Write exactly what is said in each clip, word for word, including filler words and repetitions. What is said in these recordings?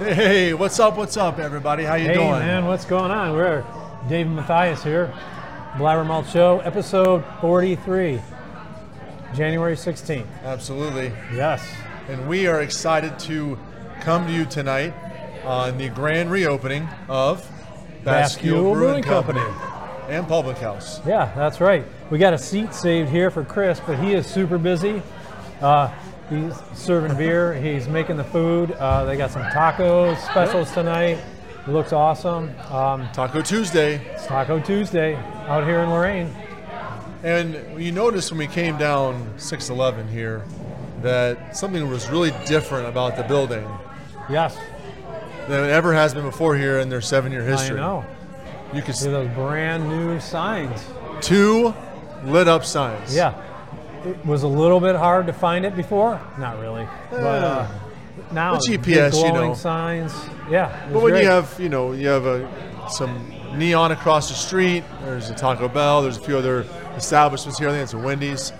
Hey, what's up, what's up, everybody? How you hey, doing? Hey, man, what's going on? We're Dave Matthias here, Blabber Malt Show, episode forty-three, January sixteenth. Absolutely. Yes. And we are excited to come to you tonight on the grand reopening of Bascule Brewing Company. Company. And Public House. Yeah, that's right. We got a seat saved here for Chris, but he is super busy. Uh, he's serving beer. He's making the food. Uh, they got some taco specials tonight. It looks awesome. Um, Taco Tuesday. It's Taco Tuesday out here in Lorain. And you notice when we came down six eleven here that something was really different about the building. Yes. Than it ever has been before here in their seven-year history. I know. You can see those brand new signs. Two lit up signs. Yeah. It was a little bit hard to find it before. Not really. But uh, now the G P S, glowing, you know, signs. Yeah. But when great. you have, you know, you have a, some neon across the street. There's a Taco Bell. There's a few other establishments here. I think it's a Wendy's.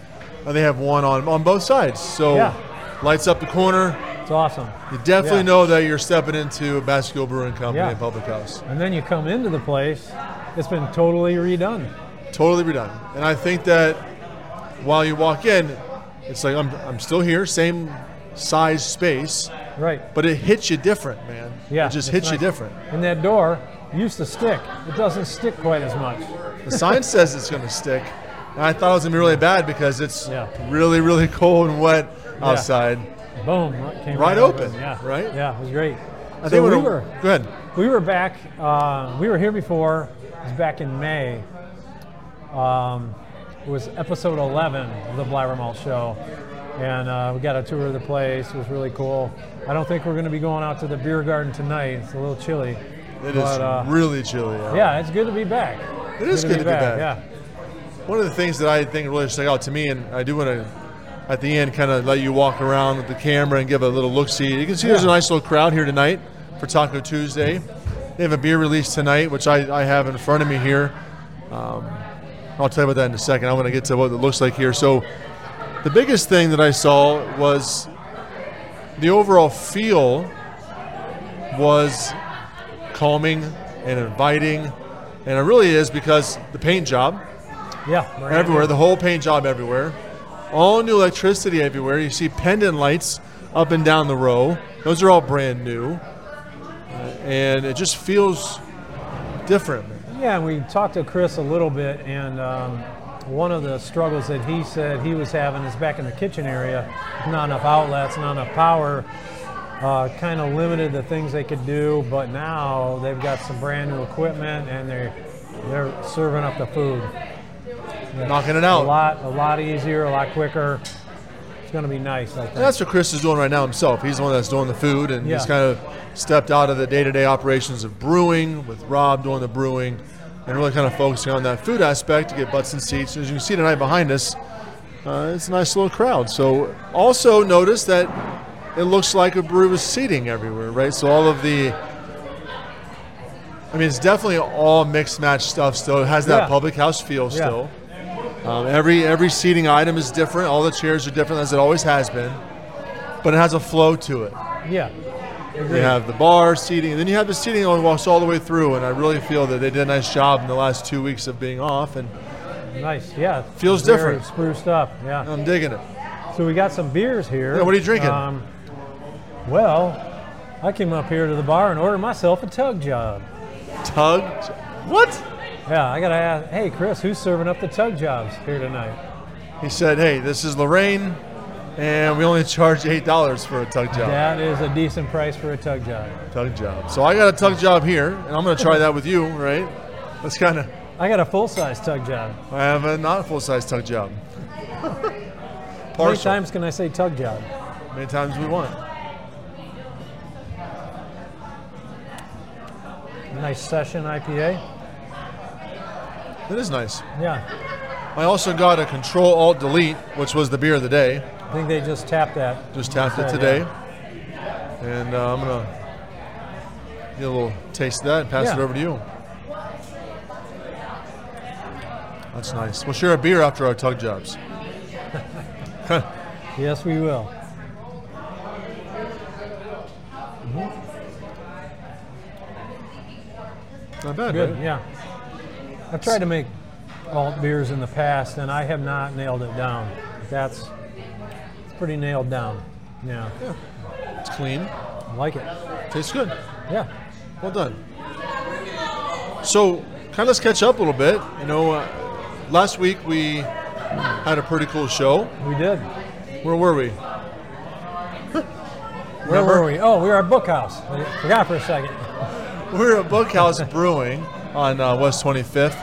And they have one on on both sides. So yeah. Lights up the corner. It's awesome. You definitely yeah. know that you're stepping into Bascule Brewing Company yeah. and Public House. And then you come into the place, it's been totally redone. Totally redone. And I think that while you walk in, it's like, I'm I'm still here, same size space. Right. But it hits you different, man. Yeah. It just hits nice. you different. And that door used to stick. It doesn't stick quite as much. The sign says it's going to stick. And I thought it was going to be really bad because it's yeah. really, really cold and wet yeah. outside. Boom! Came right open. open. Yeah. Right. Yeah, it was great. I so think we were. Go ahead. We were back. Uh, we were here before. It was back in May. Um, it was episode eleven of the Blabber Malt Show, and uh, we got a tour of the place. It was really cool. I don't think we're going to be going out to the beer garden tonight. It's a little chilly. It but, is uh, really chilly. Yeah. yeah, it's good to be back. It is good, good to, be, to back. be back. Yeah. One of the things that I think really stuck out to me, and I do want to. At the end, kind of let you walk around with the camera and give a little look-see. You can see yeah. there's a nice little crowd here tonight for Taco Tuesday. They have a beer release tonight, which I, I have in front of me here. Um, I'll tell you about that in a second. I want to get to what it looks like here. So the biggest thing that I saw was the overall feel was calming and inviting. And it really is because the paint job. Yeah. Right. Everywhere, the whole paint job everywhere. All new electricity everywhere. You see pendant lights up and down the row. Those are all brand new. Uh, and it just feels different. Yeah, we talked to Chris a little bit, and um, one of the struggles that he said he was having is back in the kitchen area, not enough outlets, not enough power, uh, kind of limited the things they could do, but now they've got some brand new equipment, and they're, they're serving up the food. Yeah. Knocking it out. A lot, a lot easier, a lot quicker. It's going to be nice, I think. And that's what Chris is doing right now himself. He's the one that's doing the food, and yeah. he's kind of stepped out of the day-to-day operations of brewing with Rob doing the brewing, and really kind of focusing on that food aspect to get butts in seats. As you can see tonight behind us, uh, it's a nice little crowd. So also notice that it looks like a brew is seating everywhere, right? So all of the, I mean, it's definitely all mixed match stuff still. It has that yeah. public house feel yeah. still. Um, every every seating item is different. All the chairs are different, as it always has been, but it has a flow to it. Yeah, agreed. You have the bar seating, and then you have the seating that walks all the way through. And I really feel that they did a nice job in the last two weeks of being off. And nice, yeah, feels different, spruced up. Yeah, I'm digging it. So we got some beers here. Yeah, what are you drinking? Um, well, I came up here to the bar and ordered myself a tug jug. Tug? What? Yeah, I gotta ask, hey, Chris, who's serving up the tug jobs here tonight? He said, hey, this is Lorain, and we only charge eight dollars for a tug job. That is a decent price for a tug job. Tug job. So I got a tug job here, and I'm gonna try that with you, right? That's kind of... I got a full-size tug job. I have a not full-size tug job. Partial. How many times can I say tug job? How many times we want. Nice session I P A. That is nice. Yeah. I also got a Control-Alt-Delete, which was the beer of the day. I think they just tapped that. Just tapped it today. Yeah. And uh, I'm going to get a little taste of that and pass yeah. it over to you. That's nice. We'll share a beer after our tug jobs. Yes, we will. Mm-hmm. Not bad, good, right? Yeah. I've tried to make alt beers in the past, and I have not nailed it down. That's it's pretty nailed down. Yeah. Yeah. It's clean. I like it. Tastes good. Yeah. Well done. So, kind of let's catch up a little bit. You know, uh, last week we had a pretty cool show. We did. Where were we? Where were we? Oh, we were at Bookhouse. I forgot for a second. We're at Bookhouse Brewing on uh, West twenty-fifth,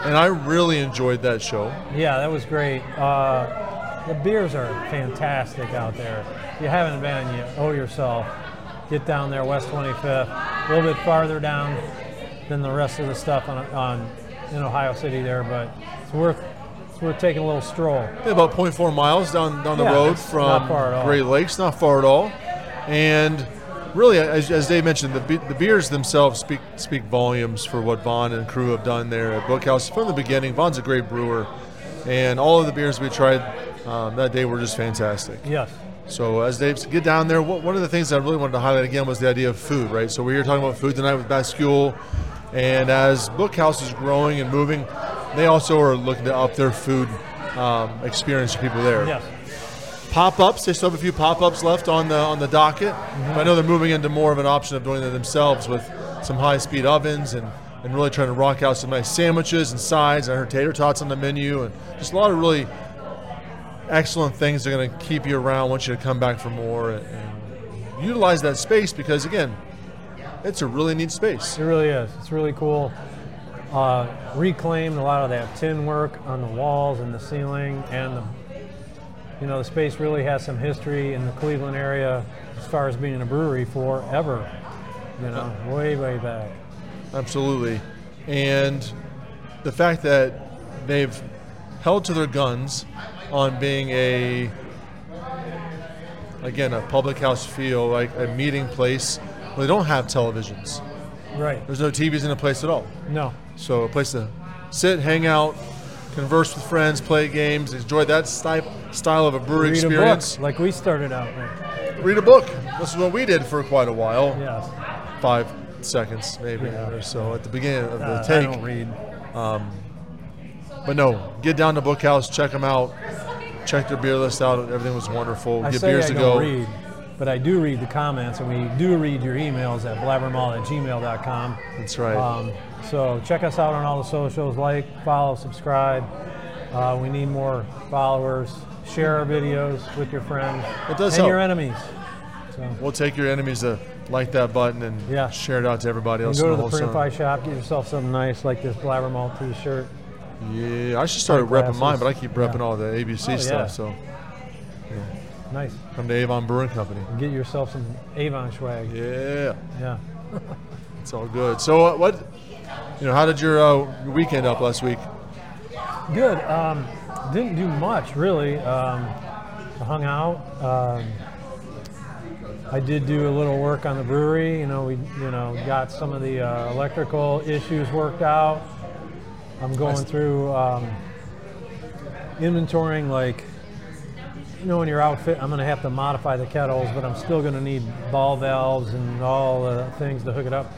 and I really enjoyed that show. Yeah, that was great. Uh, the beers are fantastic out there. If you haven't been, you owe yourself. Get down there, West twenty-fifth, a little bit farther down than the rest of the stuff on, on in Ohio City there, but it's worth it's worth taking a little stroll. Yeah, about point four miles down down the yeah, road from Great Lakes, not far at all. And really, as, as Dave mentioned, the, be- the beers themselves speak speak volumes for what Vaughn and crew have done there at Bookhouse from the beginning. Vaughn's a great brewer, and all of the beers we tried um, that day were just fantastic. Yes. So as Dave said, get down there. What, one of the things I really wanted to highlight again was the idea of food, right? So we were talking about food tonight with Bascule, and as Bookhouse is growing and moving, they also are looking to up their food um, experience for people there. Yes. Pop-ups, they still have a few pop-ups left on the on the docket. Mm-hmm. But I know they're moving into more of an option of doing it themselves with some high-speed ovens and, and really trying to rock out some nice sandwiches and sides. I heard tater tots on the menu and just a lot of really excellent things that are going to keep you around, want you to come back for more and, and utilize that space because, again, it's a really neat space. It really is. It's really cool. Uh, reclaimed a lot of that tin work on the walls and the ceiling and the You know, the space really has some history in the Cleveland area as far as being a brewery forever, you know, way, way back. Absolutely. And the fact that they've held to their guns on being a, again, a public house feel, like a meeting place where they don't have televisions. Right. There's no T Vs in the place at all. No. So a place to sit, hang out, converse with friends, play games, enjoy that style of a brewery Read experience. Read a book, like we started out with. Read a book. This is what we did for quite a while. Yes. Five seconds, maybe, yeah. or so at the beginning of uh, the take. I don't read. Um, but no, get down to Bookhouse, check them out, check their beer list out. Everything was wonderful. I get say beers I to don't go. Read, but I do read the comments, and we do read your emails at blabber malt at gmail dot com. That's right. Um, So check us out on all the socials, like, follow, subscribe. Uh, we need more followers. Share our videos with your friends it does and help. Your enemies. So. We'll take your enemies to like that button and yeah. share it out to everybody else. You can go in to the, the Printify shop, get yourself something nice like this Blabber Malt t-shirt. Yeah, I should start repping mine, but I keep repping yeah. all the A B C oh, stuff. Yeah. So yeah. Nice. Come to Avon Brewing Company. And get yourself some Avon swag. Yeah. Yeah. It's all good. So uh, what... You know, how did your uh, weekend up last week? Good. Um, didn't do much, really. Um, hung out. Um, I did do a little work on the brewery. You know, we you know got some of the uh, electrical issues worked out. I'm going nice. through um, inventorying, like, you know, in your outfit, I'm going to have to modify the kettles, but I'm still going to need ball valves and all the things to hook it up.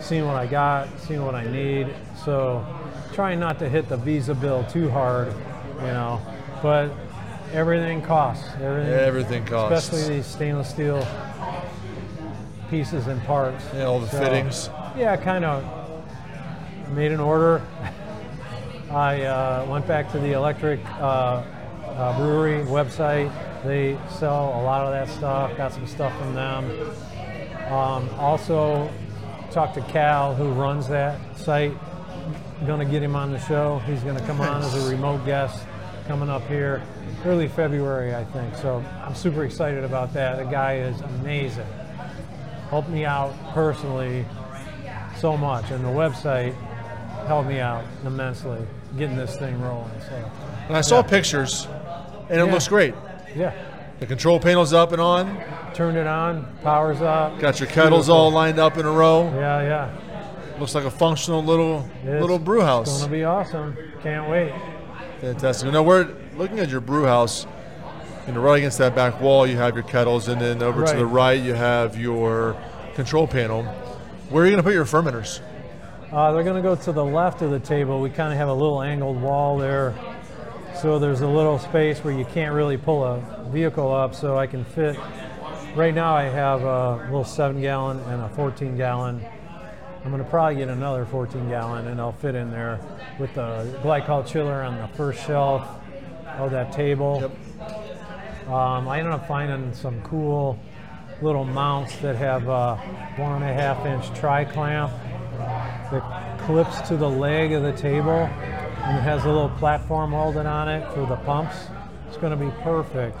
Seeing what I got, seeing what I need. So trying not to hit the Visa bill too hard, you know, but everything costs. Everything, everything costs. Especially these stainless steel pieces and parts. Yeah, all the so, fittings. Yeah, kind of made an order. I uh, went back to the Electric uh, uh, Brewery website. They sell a lot of that stuff, got some stuff from them. Um, also, talked to Cal, who runs that site. I'm gonna get him on the show. He's gonna come on as a remote guest coming up here early February, I think. So I'm super excited about that. The guy is amazing. Helped me out personally so much, and the website helped me out immensely getting this thing rolling. So. And I saw yeah. pictures, and it yeah. looks great. Yeah. The control panel's up and on. Turned it on, power's up. Got your kettles Beautiful. all lined up in a row. Yeah, yeah. Looks like a functional little it's, little brew house. It's gonna be awesome. Can't wait. Fantastic. Now we're looking at your brew house, and right against that back wall, you have your kettles, and then over right. to the right, you have your control panel. Where are you gonna put your fermenters? Uh, they're going to go to the left of the table. We kind of have a little angled wall there, so there's a little space where you can't really pull a vehicle up, so I can fit. Right now I have a little seven gallon and a fourteen gallon. I'm going to probably get another fourteen gallon, and I'll fit in there with the glycol chiller on the first shelf of that table. Yep. Um, I ended up finding some cool little mounts that have a one and a half inch tri-clamp that clips to the leg of the table, and it has a little platform holding on it for the pumps. It's going to be perfect.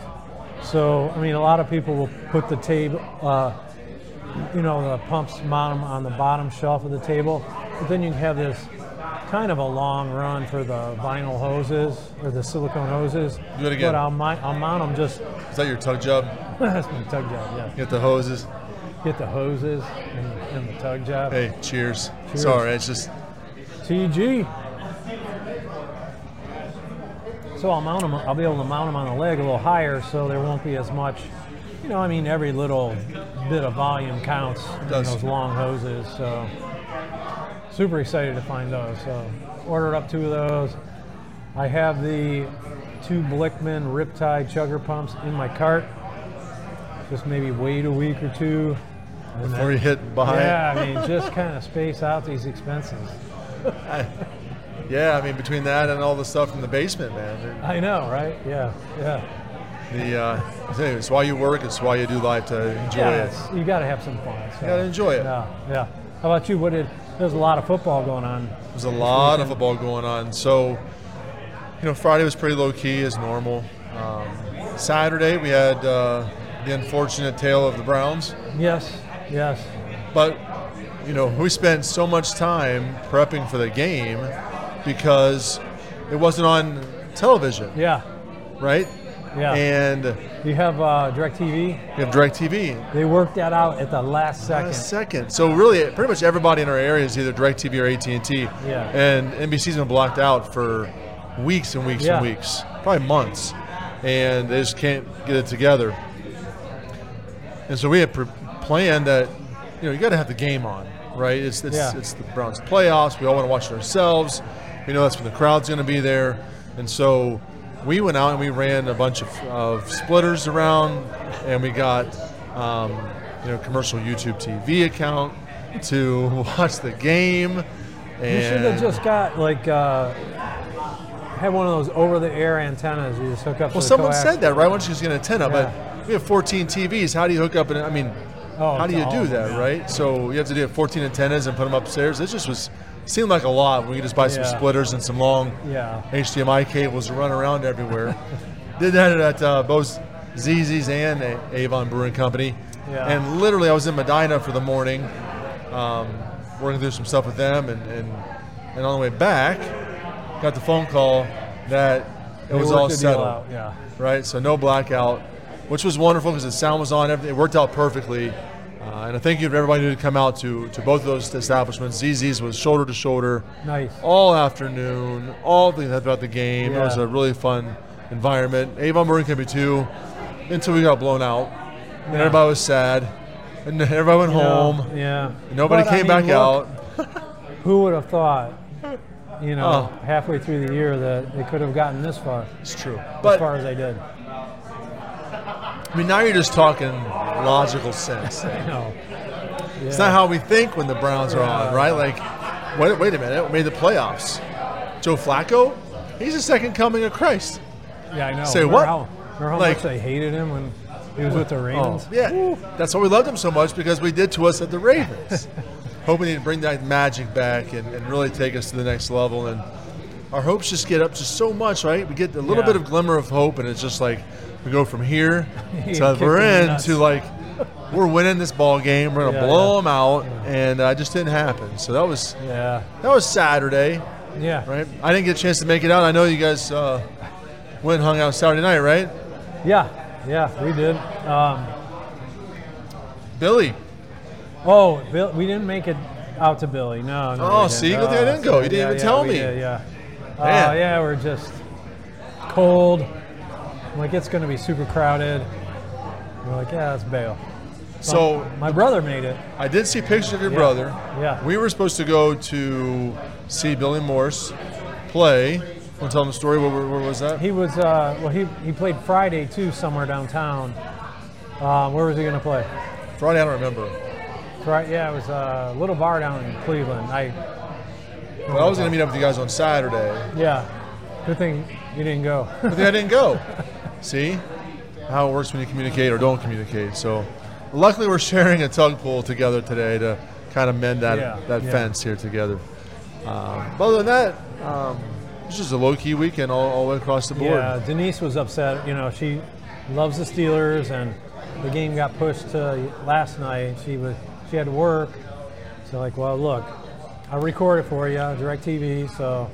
So, I mean, a lot of people will put the table, uh, you know, the pumps mount them on the bottom shelf of the table, but then you can have this kind of a long run for the vinyl hoses or the silicone hoses. Do it again. But I'll, I'll mount them just. Is that your tug job? That's my tug job, yeah. Get the hoses. Get the hoses and the, and the tug job. Hey, cheers. Cheers. Sorry, it's just. T G. So I'll mount them, I'll be able to mount them on the leg a little higher, so there won't be as much, you know, I mean, every little bit of volume counts in those long hoses. So super excited to find those. So ordered up two of those. I have the two Blickman Riptide chugger pumps in my cart. Just maybe wait a week or two. And before then, you hit behind. Yeah, I mean, just kind of space out these expenses. Yeah, I mean, between that and all the stuff in the basement, man. I know, right? Yeah, yeah. The uh, it's why you work, it's why you do life, to enjoy yeah, it. You got to have some fun. So. You got to enjoy it. Yeah, yeah. How about you? What did? There's a lot of football going on. There's a lot of football going on. So, you know, Friday was pretty low key as normal. Um, Saturday we had uh, the unfortunate tale of the Browns. Yes, yes. But you know, we spent so much time prepping for the game. Because it wasn't on television. Yeah. Right? Yeah. And you have uh, DirecTV? We have DirecTV. They worked that out at the last second. Last second. So really, pretty much everybody in our area is either DirecTV or A T and T. Yeah. And N B C's been blocked out for weeks and weeks yeah. and weeks, probably months. And they just can't get it together. And so we had pre- planned that, you know, you got to have the game on, right? It's it's, yeah. it's the Browns playoffs. We all want to watch it ourselves. You know, that's when the crowd's going to be there. And so we went out and we ran a bunch of, of splitters around, and we got, um, you know, commercial YouTube T V account to watch the game. And you should have just got, like, uh, had one of those over-the-air antennas you just hook up to. Well, someone said that, right? Why don't you just get an antenna? Yeah. But we have fourteen T Vs. How do you hook up an, I mean, oh, how do you do that, right? So you have to do fourteen antennas and put them upstairs. It just was... seemed like a lot. We could just buy some yeah. splitters and some long yeah. H D M I cables to run around everywhere. Did that at uh, both Z Z's and a- Avon Brewing Company. Yeah. And literally, I was in Medina for the morning, um, working through some stuff with them, and, and and on the way back, got the phone call that it they was all settled. Out. Yeah. Right, so no blackout, which was wonderful because the sound was on. It worked out perfectly. Uh, and I thank you to everybody who come out to, to both of those establishments. Z Z's was shoulder to shoulder, nice, all afternoon, all things about the game. Yeah. It was a really fun environment. Avon Marine Can too, until we got blown out, yeah. and everybody was sad, and everybody went you home. Know, yeah, and nobody but, came I mean, back look, out. Who would have thought? You know, uh, halfway through the year that they could have gotten this far. It's true, as but, far as they did. I mean, now you're just talking logical sense. I know. Yeah. It's not how we think when the Browns are yeah. on, right? Like, wait, wait a minute, we made the playoffs. Joe Flacco, he's the second coming of Christ. Yeah, I know. Say remember what? How, remember how like, much they hated him when he was with the Ravens? Oh, yeah, Woo. That's why we loved him so much, because we did to us at the Ravens. Hoping he'd bring that magic back and, and really take us to the next level. And our hopes just get up to so much, right? We get a little yeah. bit of glimmer of hope, and it's just like, we go from here to we're in to like we're winning this ball game. We're gonna yeah, blow yeah. them out, yeah. and uh, it just didn't happen. So that was yeah. that was Saturday. Yeah, right. I didn't get a chance to make it out. I know you guys uh, went and hung out Saturday night, right? Yeah, yeah, we did. Um, Billy. Oh, Bill, we didn't make it out to Billy. No. no oh, see, good thing I didn't go. You didn't yeah, even yeah, tell me. Did, yeah. Oh, uh, yeah, we're just cold. I'm like, it's going to be super crowded. We're like, yeah, let's bail. So my brother made it. I did see pictures of your yeah. brother. Yeah. We were supposed to go to see Billy Morse play. Want to tell him the story? Where, where was that? He was, uh, well, he, he played Friday, too, somewhere downtown. Uh, where was he going to play? Friday, I don't remember. Friday, yeah, it was a little bar down in Cleveland. I, well, I was going to meet up with you guys on Saturday. Yeah. Good thing you didn't go. Good thing I didn't go. See how it works when you communicate or don't communicate. So luckily we're sharing a tug pool together today to kind of mend that yeah, that yeah. fence here together. Um, but other than that, um, it was just a low-key weekend all, all the way across the board. Yeah, Denise was upset. You know, she loves the Steelers, and the game got pushed to last night. She was she had to work. So like, well, look, I recorded for you, DirecTV. So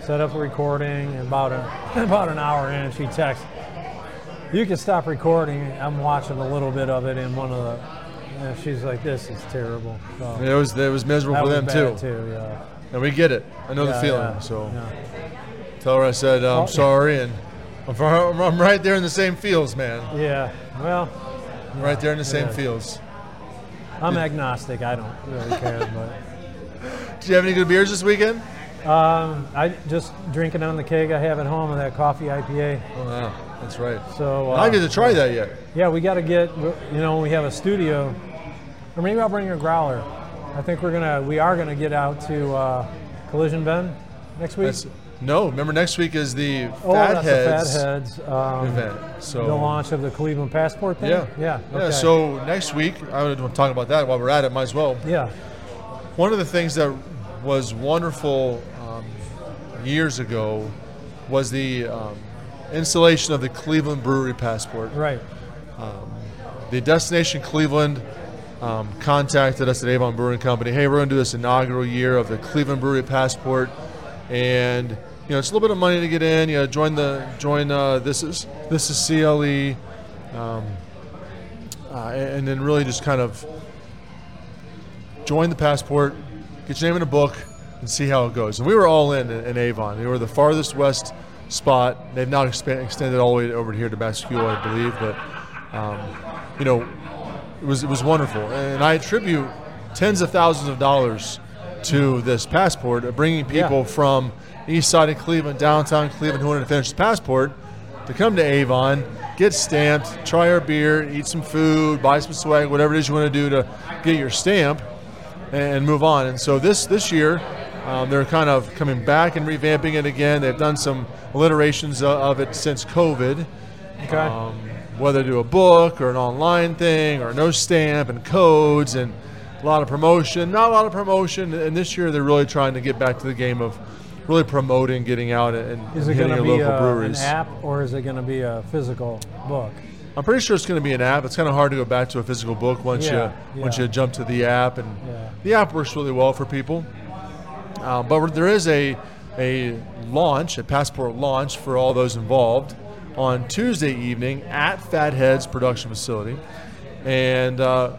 set up a recording, and about, a, about an hour in, she texts, you can stop recording. I'm watching a little bit of it in one of the, and she's like, this is terrible. So it was it was miserable for them too. too yeah. And we get it. I know yeah, the feeling. Yeah, so yeah. tell her I said, I'm oh, sorry. And I'm, I'm right there in the same fields, man. Yeah. Well. Yeah, right there in the same is. fields. I'm Did, agnostic. I don't really care. But. Did you have any good beers this weekend? Um, I just drinking on the keg I have at home with that coffee I P A. Oh, yeah. That's right. So uh, I get to try that yet. Yeah, we got to get, you know, we have a studio, or maybe I'll bring a growler. I think we're gonna, we are gonna get out to uh, Collision Bend next week. That's, no, remember next week is the oh, Fat Heads, the Fat Heads um, event. So the launch of the Cleveland Passport thing. Yeah, yeah. Okay. Yeah. So next week, I would want to talk about that while we're at it. Might as well. Yeah. One of the things that was wonderful um, years ago was the. Um, installation of the Cleveland Brewery Passport. Right. Um, the Destination Cleveland um, contacted us at Avon Brewing Company. Hey, we're going to do this inaugural year of the Cleveland Brewery Passport, and you know it's a little bit of money to get in. You know, join the join. Uh, this is this is C L E, um, uh, and then really just kind of join the passport, get your name in a book, and see how it goes. And we were all in in, in Avon. We were the farthest west spot. They've now expand, extended all the way over here to Bascule, I believe, but um, you know, it was it was wonderful, and I attribute tens of thousands of dollars to this passport, bringing people yeah. from east side of Cleveland, downtown Cleveland, who wanted to finish the passport, to come to Avon, get stamped, try our beer, eat some food, buy some swag, whatever it is you want to do to get your stamp, and move on. And so this this year. Um, they're kind of coming back and revamping it again. They've done some alliterations of it since COVID. Okay. Um, whether to do a book or an online thing or no stamp and codes and a lot of promotion, not a lot of promotion. And this year they're really trying to get back to the game of really promoting, getting out and, and hitting your local a, breweries. Is it going to be an app or is it going to be a physical book? I'm pretty sure it's going to be an app. It's kind of hard to go back to a physical book once yeah, you yeah. once you jump to the app. And yeah. the app works really well for people. Uh, but there is a a launch, a passport launch for all those involved on Tuesday evening at Fat Heads Production Facility. And uh,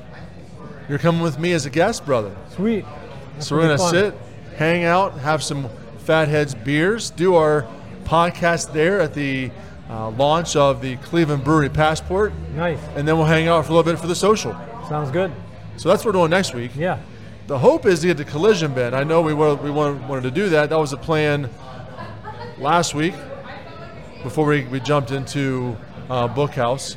you're coming with me as a guest, brother. Sweet. That's so we're going to sit, hang out, have some Fat Heads beers, do our podcast there at the uh, launch of the Cleveland Brewery Passport. Nice. And then we'll hang out for a little bit for the social. Sounds good. So that's what we're doing next week. Yeah. The hope is to get to Collision Bend. I know we were, we wanted, wanted to do that. That was the plan last week before we, we jumped into uh, Bookhouse.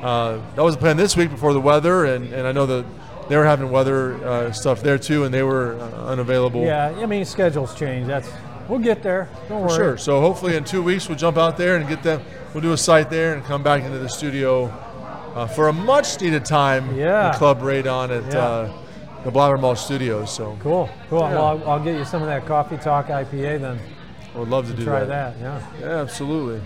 Uh, that was the plan this week before the weather, and, and I know that they were having weather uh, stuff there too, and they were uh, unavailable. Yeah, I mean, schedules change. That's we'll get there. Don't worry. For sure. So hopefully in two weeks we'll jump out there and get them. We'll do a site there and come back into the studio uh, for a much-needed time yeah. in Club Radon at yeah. uh, the Blabber Malt Studio. So cool, cool. Yeah. Well, I'll, I'll get you some of that Coffee Talk I P A then. I would love to do try that. Try that, yeah. Yeah, absolutely.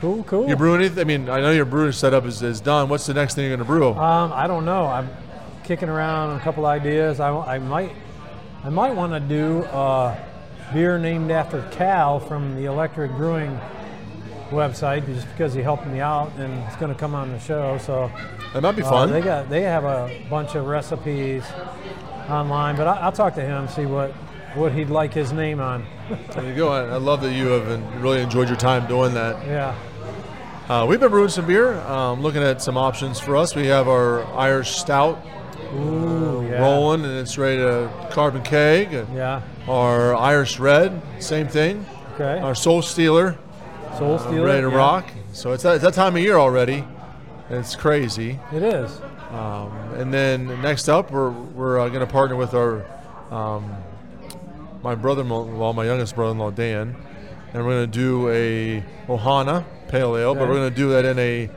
Cool, cool. You brewing anything? I mean, I know your brewer setup is, is done. What's the next thing you're going to brew? Um, I don't know. I'm kicking around a couple ideas. I, I might, I might want to do a beer named after Cal from the Electric Brewing website, just because he helped me out, and it's going to come on the show. So that might be uh, fun. They got they have a bunch of recipes online, but I, I'll talk to him, see what, what he'd like his name on. There you go. I, I love that you have really enjoyed your time doing that. Yeah. Uh, we've been brewing some beer, um, looking at some options for us. We have our Irish Stout Ooh, yeah. rolling, and it's ready to carbon keg. And yeah. Our Irish Red, same thing. Okay. Our Soul Stealer, Soul Stealer, uh, ready to yeah. rock. So it's that, it's that time of year already. It's crazy. It is. Um, and then next up, we're we're uh, going to partner with our um, my brother-in-law, my youngest brother-in-law, Dan, and we're going to do a Ohana Pale Ale, okay. but we're going to do that in a,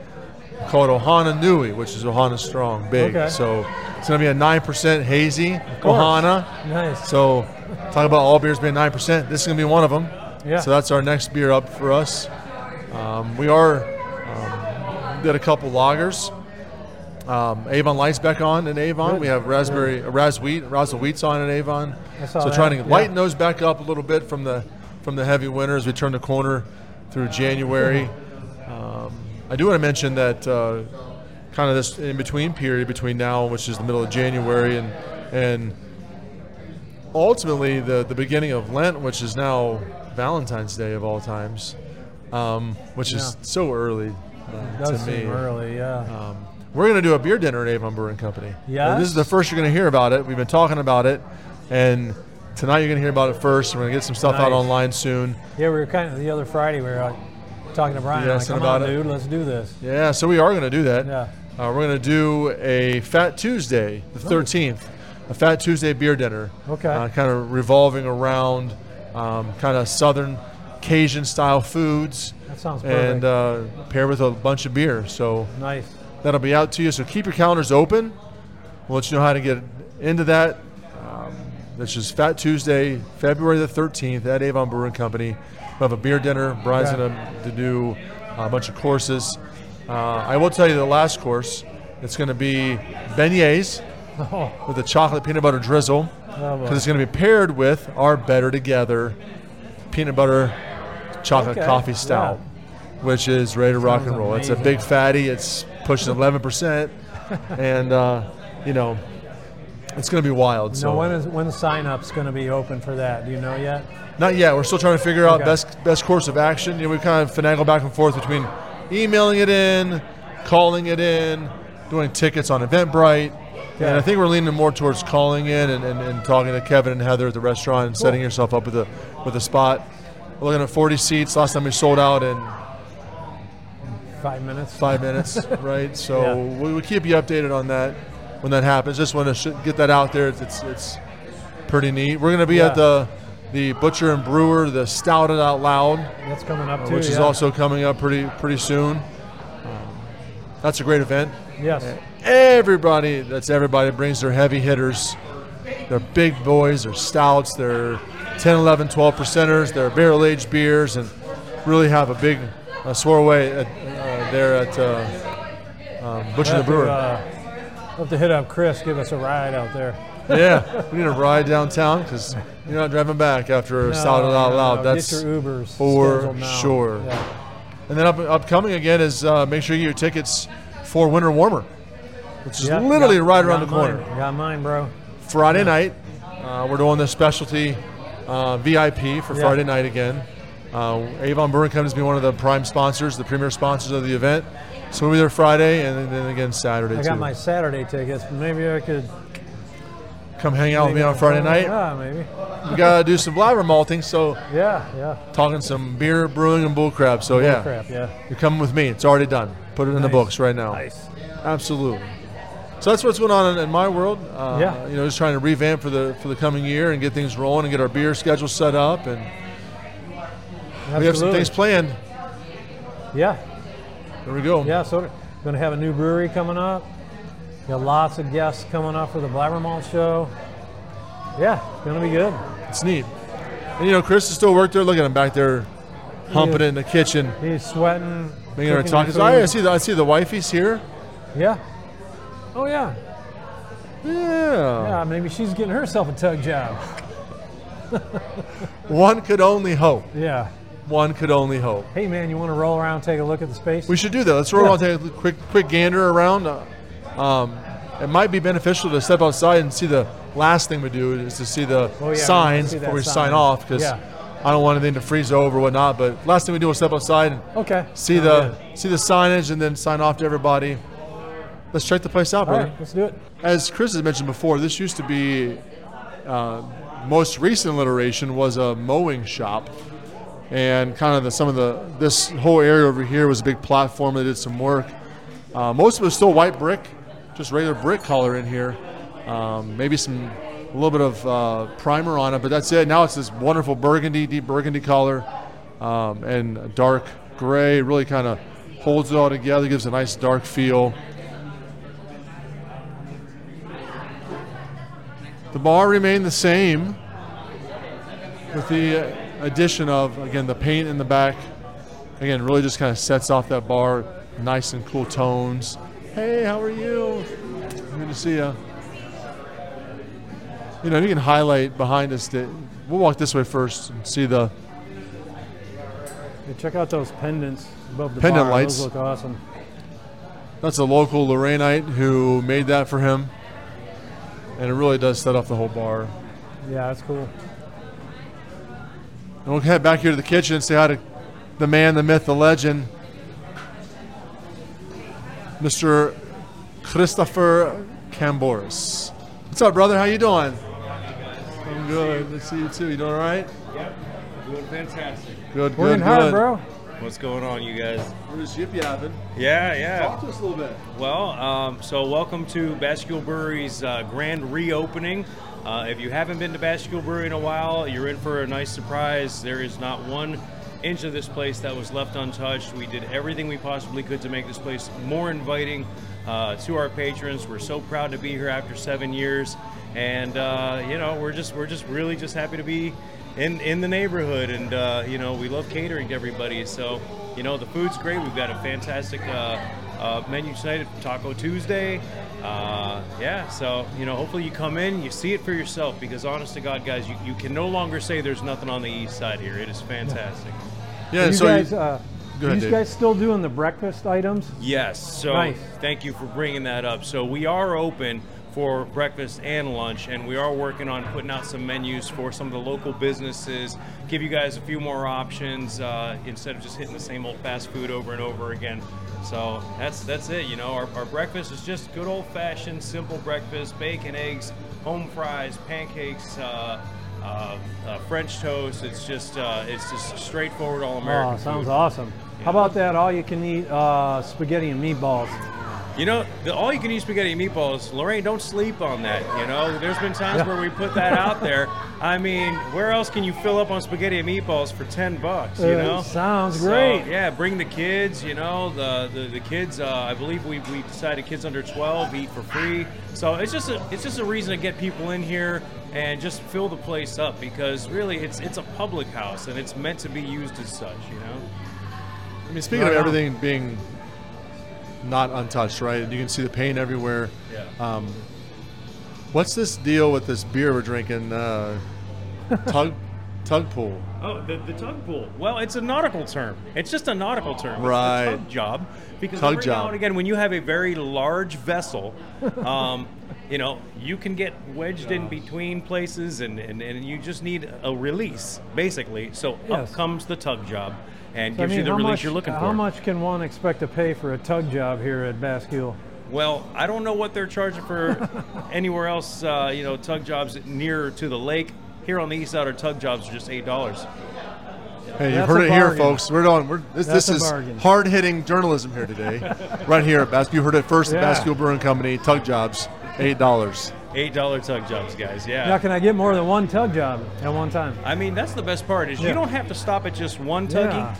called Ohana Nui, which is Ohana Strong, big. Okay. So it's going to be a nine percent hazy Ohana. Nice. So talk about all beers being nine percent. This is going to be one of them. Yeah. So that's our next beer up for us. Um, we are, um, did a couple lagers. Um, Avon Lights back on in Avon. Good. We have raspberry, uh, Razwheat, Razzle Wheat's on in Avon. So that. trying to lighten yeah. those back up a little bit from the from the heavy winter as we turn the corner through January. Um, I do want to mention that uh, kind of this in between period between now, which is the middle of January, and and ultimately the the beginning of Lent, which is now Valentine's Day of all times, um, which yeah. is so early uh, to me. Early, yeah. Um, We're going to do a beer dinner at Avon Brewing Company. Yeah. This is the first you're going to hear about it. We've been talking about it, and tonight you're going to hear about it first. We're going to get some stuff nice. out online soon. Yeah, we were kind of the other Friday. We were like, talking to Brian. Yeah, like, come about on, it. dude, let's do this. Yeah, so we are going to do that. Yeah. Uh, we're going to do a Fat Tuesday, the thirteenth, a Fat Tuesday beer dinner. Okay. Uh, kind of revolving around um, kind of Southern Cajun style foods. That sounds perfect. And uh, paired with a bunch of beer. So nice. That'll be out to you, so keep your calendars open. We'll let you know how to get into that. Um, this is Fat Tuesday, February the thirteenth at Avon Brewing Company. We'll have a beer dinner. Brian's okay. going to do a bunch of courses. Uh, I will tell you the last course. It's going to be beignets oh. with a chocolate peanut butter drizzle, because oh, it's going to be paired with our Better Together peanut butter chocolate okay. coffee stout, yeah. which is ready to rock and roll. Amazing. It's a big fatty. It's pushing eleven percent, and uh, you know, it's going to be wild. No, so when is when the sign up's going to be open for that? Do you know yet? Not yet. We're still trying to figure okay. out best best course of action. You know, we kind of finagle back and forth between emailing it in, calling it in, doing tickets on Eventbrite, okay. and I think we're leaning more towards calling in and, and, and talking to Kevin and Heather at the restaurant and cool. setting yourself up with a with a spot. We're looking at forty seats. Last time we sold out in Five minutes. Five minutes, right? So yeah. we'll keep you updated on that when that happens. Just want to get that out there. It's it's, it's pretty neat. We're going to be yeah. at the the Butcher and Brewer, the Stouted Out Loud. That's coming up uh, too, which yeah. is also coming up pretty pretty soon. Um, that's a great event. Yes. And everybody, that's everybody brings their heavy hitters, their big boys, their stouts, their ten, eleven, twelve percenters, their barrel aged beers, and really have a big uh, soirée at, there at uh, um, Butcher and Brewer. Uh, we'll have to hit up Chris, give us a ride out there. Yeah, we need a ride downtown because you're not driving back after no, Stouted Out no, Loud. No. That's Get your Ubers for sure. Yeah. And then up upcoming again is uh, make sure you get your tickets for Winter Warmer, which is yeah, literally got, right around the mine. corner. Got mine, bro. Friday yeah. night, uh, we're doing the specialty uh, V I P for yeah. Friday night again. Uh, Avon Brewing Company has been one of the prime sponsors, the premier sponsors of the event. So we'll be there Friday and then again Saturday. I got too. my Saturday tickets, but maybe I could come hang out with me on Friday night. Yeah, maybe. We gotta do some blabber malting, so yeah, yeah. Talking some beer brewing and bull crap. So bull yeah, crap, yeah. You're coming with me. It's already done. Put it nice. in the books right now. Nice. Absolutely. So that's what's going on in my world. Uh, yeah. You know, just trying to revamp for the for the coming year and get things rolling and get our beer schedule set up and. Absolutely. We have some things planned. Yeah. There we go. Yeah, so we're going to have a new brewery coming up. We got lots of guests coming up for the Blabber Malt Show. Yeah, it's going to be good. It's neat. And, you know, Chris is still working there. Look at him back there humping it in the kitchen. He's sweating. Making her talk. I see, the, I see the wifey's here. Yeah. Oh, yeah. Yeah. Yeah, maybe she's getting herself a tug job. One could only hope. Yeah. One could only hope. Hey, man, you want to roll around and take a look at the space? We should do that. Let's roll yeah. around and take a quick quick gander around. Um, it might be beneficial to step outside and see the last thing we do is to see the oh, yeah, signs see before we sign, sign off because yeah. I don't want anything to freeze over or whatnot. But last thing we do is step outside and okay. see the good. see the signage and then sign off to everybody. Let's check the place out, brother. All right, let's do it. As Chris has mentioned before, this used to be uh, most recent alliteration was a mowing shop. And kind of the, some of the, this whole area over here was a big platform that did some work. Uh, most of it was still white brick, just regular brick color in here. Um, maybe some, a little bit of uh, primer on it, but that's it. Now it's this wonderful burgundy, deep burgundy color, um, and dark gray. Really kind of holds it all together, gives a nice dark feel. The bar remained the same with the uh, addition of, again, the paint in the back. Again, really just kind of sets off that bar. Nice and cool tones. Hey, how are you? Good to see you. You know, you can highlight behind us. That we'll walk this way first and see the... Hey, check out those pendants above the pendant bar. Lights. Those look awesome. That's a local Lorainite who made that for him. And it really does set off the whole bar. Yeah, that's cool. And we'll head back here to the kitchen and say hi to the man, the myth, the legend, Mister Christopher Cambores. What's up, brother? How you doing? I'm good. Good to see you, too. You doing all right? Yep. Doing fantastic. Good, good, good. Hard, bro. What's going on, you guys? We're just yip-yapping. Yeah, yeah. Talk to us a little bit. Well, um, so welcome to Bascule Brewery's uh, grand reopening. Uh, if you haven't been to Bascule Brewery in a while, you're in for a nice surprise. There is not one inch of this place that was left untouched. We did everything we possibly could to make this place more inviting uh, to our patrons. We're so proud to be here after seven years, and uh, you know, we're just we're just really just happy to be in in the neighborhood. And uh, you know, we love catering to everybody. So you know, the food's great. We've got a fantastic Uh, Uh, menu tonight, Taco Tuesday. Uh, yeah, so, you know, hopefully you come in, you see it for yourself, because honest to God, guys, you, you can no longer say there's nothing on the east side here. It is fantastic. Yeah, yeah you so guys, you, uh, go ahead, are you guys still doing the breakfast items? Yes, so nice. Thank you for bringing that up. So we are open for breakfast and lunch, and we are working on putting out some menus for some of the local businesses, give you guys a few more options uh, instead of just hitting the same old fast food over and over again. So that's that's it, you know, our, our breakfast is just good old-fashioned, simple breakfast, bacon, eggs, home fries, pancakes, uh, uh, uh, French toast. It's just uh, it's just straightforward all-American oh, sounds food. Awesome. Yeah. How about that all-you-can-eat uh, spaghetti and meatballs? You know, the all-you-can-eat spaghetti and meatballs, Lorain, don't sleep on that, you know. There's been times yeah. where we put that out there. I mean, where else can you fill up on spaghetti and meatballs for ten bucks, you know? It sounds so great. Yeah, bring the kids, you know, the the, the kids, uh, I believe we, we decided kids under twelve eat for free. So it's just a, it's just a reason to get people in here and just fill the place up, because really it's it's a public house and it's meant to be used as such, you know? I mean, speaking no, of everything no. being not untouched, right? And you can see the paint everywhere. Yeah. Um, What's this deal with this beer we're drinking? Uh, tug, tug pool. Oh, the, the tug pool. Well, it's a nautical term. It's just a nautical term. Right. It's a tug job. Because tug every job. Now and again, when you have a very large vessel, um, you know, you can get wedged Gosh. in between places, and, and, and you just need a release, basically. So yes. up comes the tug job, and so gives I mean, you the release much, you're looking for. How much can one expect to pay for a tug job here at Bascule? Well, I don't know what they're charging for anywhere else, uh, you know, tug jobs nearer to the lake. Here on the east side, our tug jobs are just eight dollars. Hey, you've That's heard it bargain. here, folks. We're on. We're, this That's this is bargain. hard-hitting journalism here today. Right here at Bascule. You heard it first yeah. at Bascule Brewing Company, tug jobs, eight dollars. eight dollars tug jobs, guys, yeah. Now, can I get more than one tug job at one time? I mean, that's the best part, is yeah. you don't have to stop at just one tuggy. Yeah.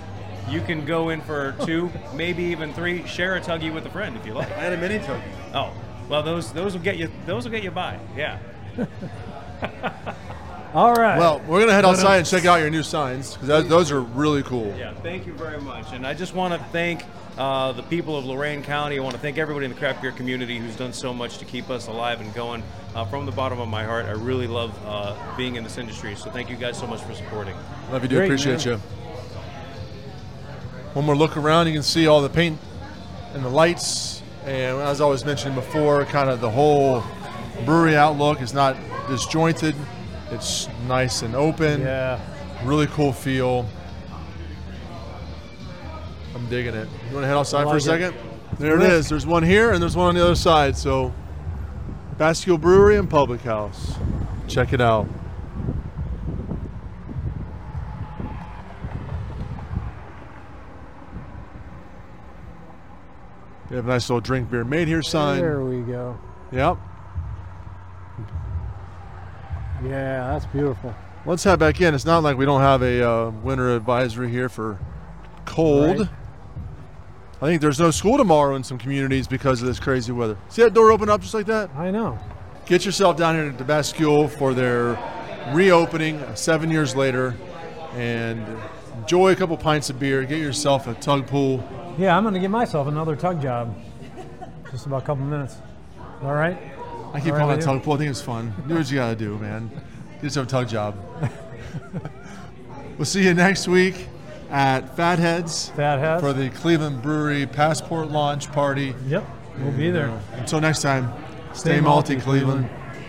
You can go in for two, maybe even three. Share a tuggy with a friend if you like. I had a mini tuggy. Oh, well, those those will get you. Those will get you by. Yeah. All right. Well, we're gonna head outside and check out your new signs, because those are really cool. Yeah. Thank you very much. And I just want to thank uh, the people of Lorain County. I want to thank everybody in the craft beer community who's done so much to keep us alive and going. Uh, from the bottom of my heart, I really love uh, being in this industry. So thank you guys so much for supporting. Love you, do Great, appreciate man. you. One more look around, you can see all the paint and the lights. And as I always mentioned before, kind of the whole brewery outlook is not disjointed. It's nice and open. Yeah. Really cool feel. I'm digging it. You want to head outside like for a second? It. There it is. There's one here and there's one on the other side. So Bascule Brewery and Public House. Check it out. They have a nice little drink beer made here sign. There we go. Yep. Yeah, that's beautiful. Let's head back in. It's not like we don't have a uh, winter advisory here for cold. Right. I think there's no school tomorrow in some communities because of this crazy weather. See that door open up just like that? I know. Get yourself down here to Bascule for their reopening seven years later and enjoy a couple pints of beer. Get yourself a tug pool. Yeah, I'm going to give myself another tug job. Just about a couple minutes. All right? I keep calling it tug pool. I think it's fun. Do what you got to do, man. Get yourself a tug job. We'll see you next week at Fat Heads, Fat Heads for the Cleveland Brewery Passport launch party. Yep, we'll and, be there. Uh, until next time, stay, stay malty, Cleveland. Cleveland.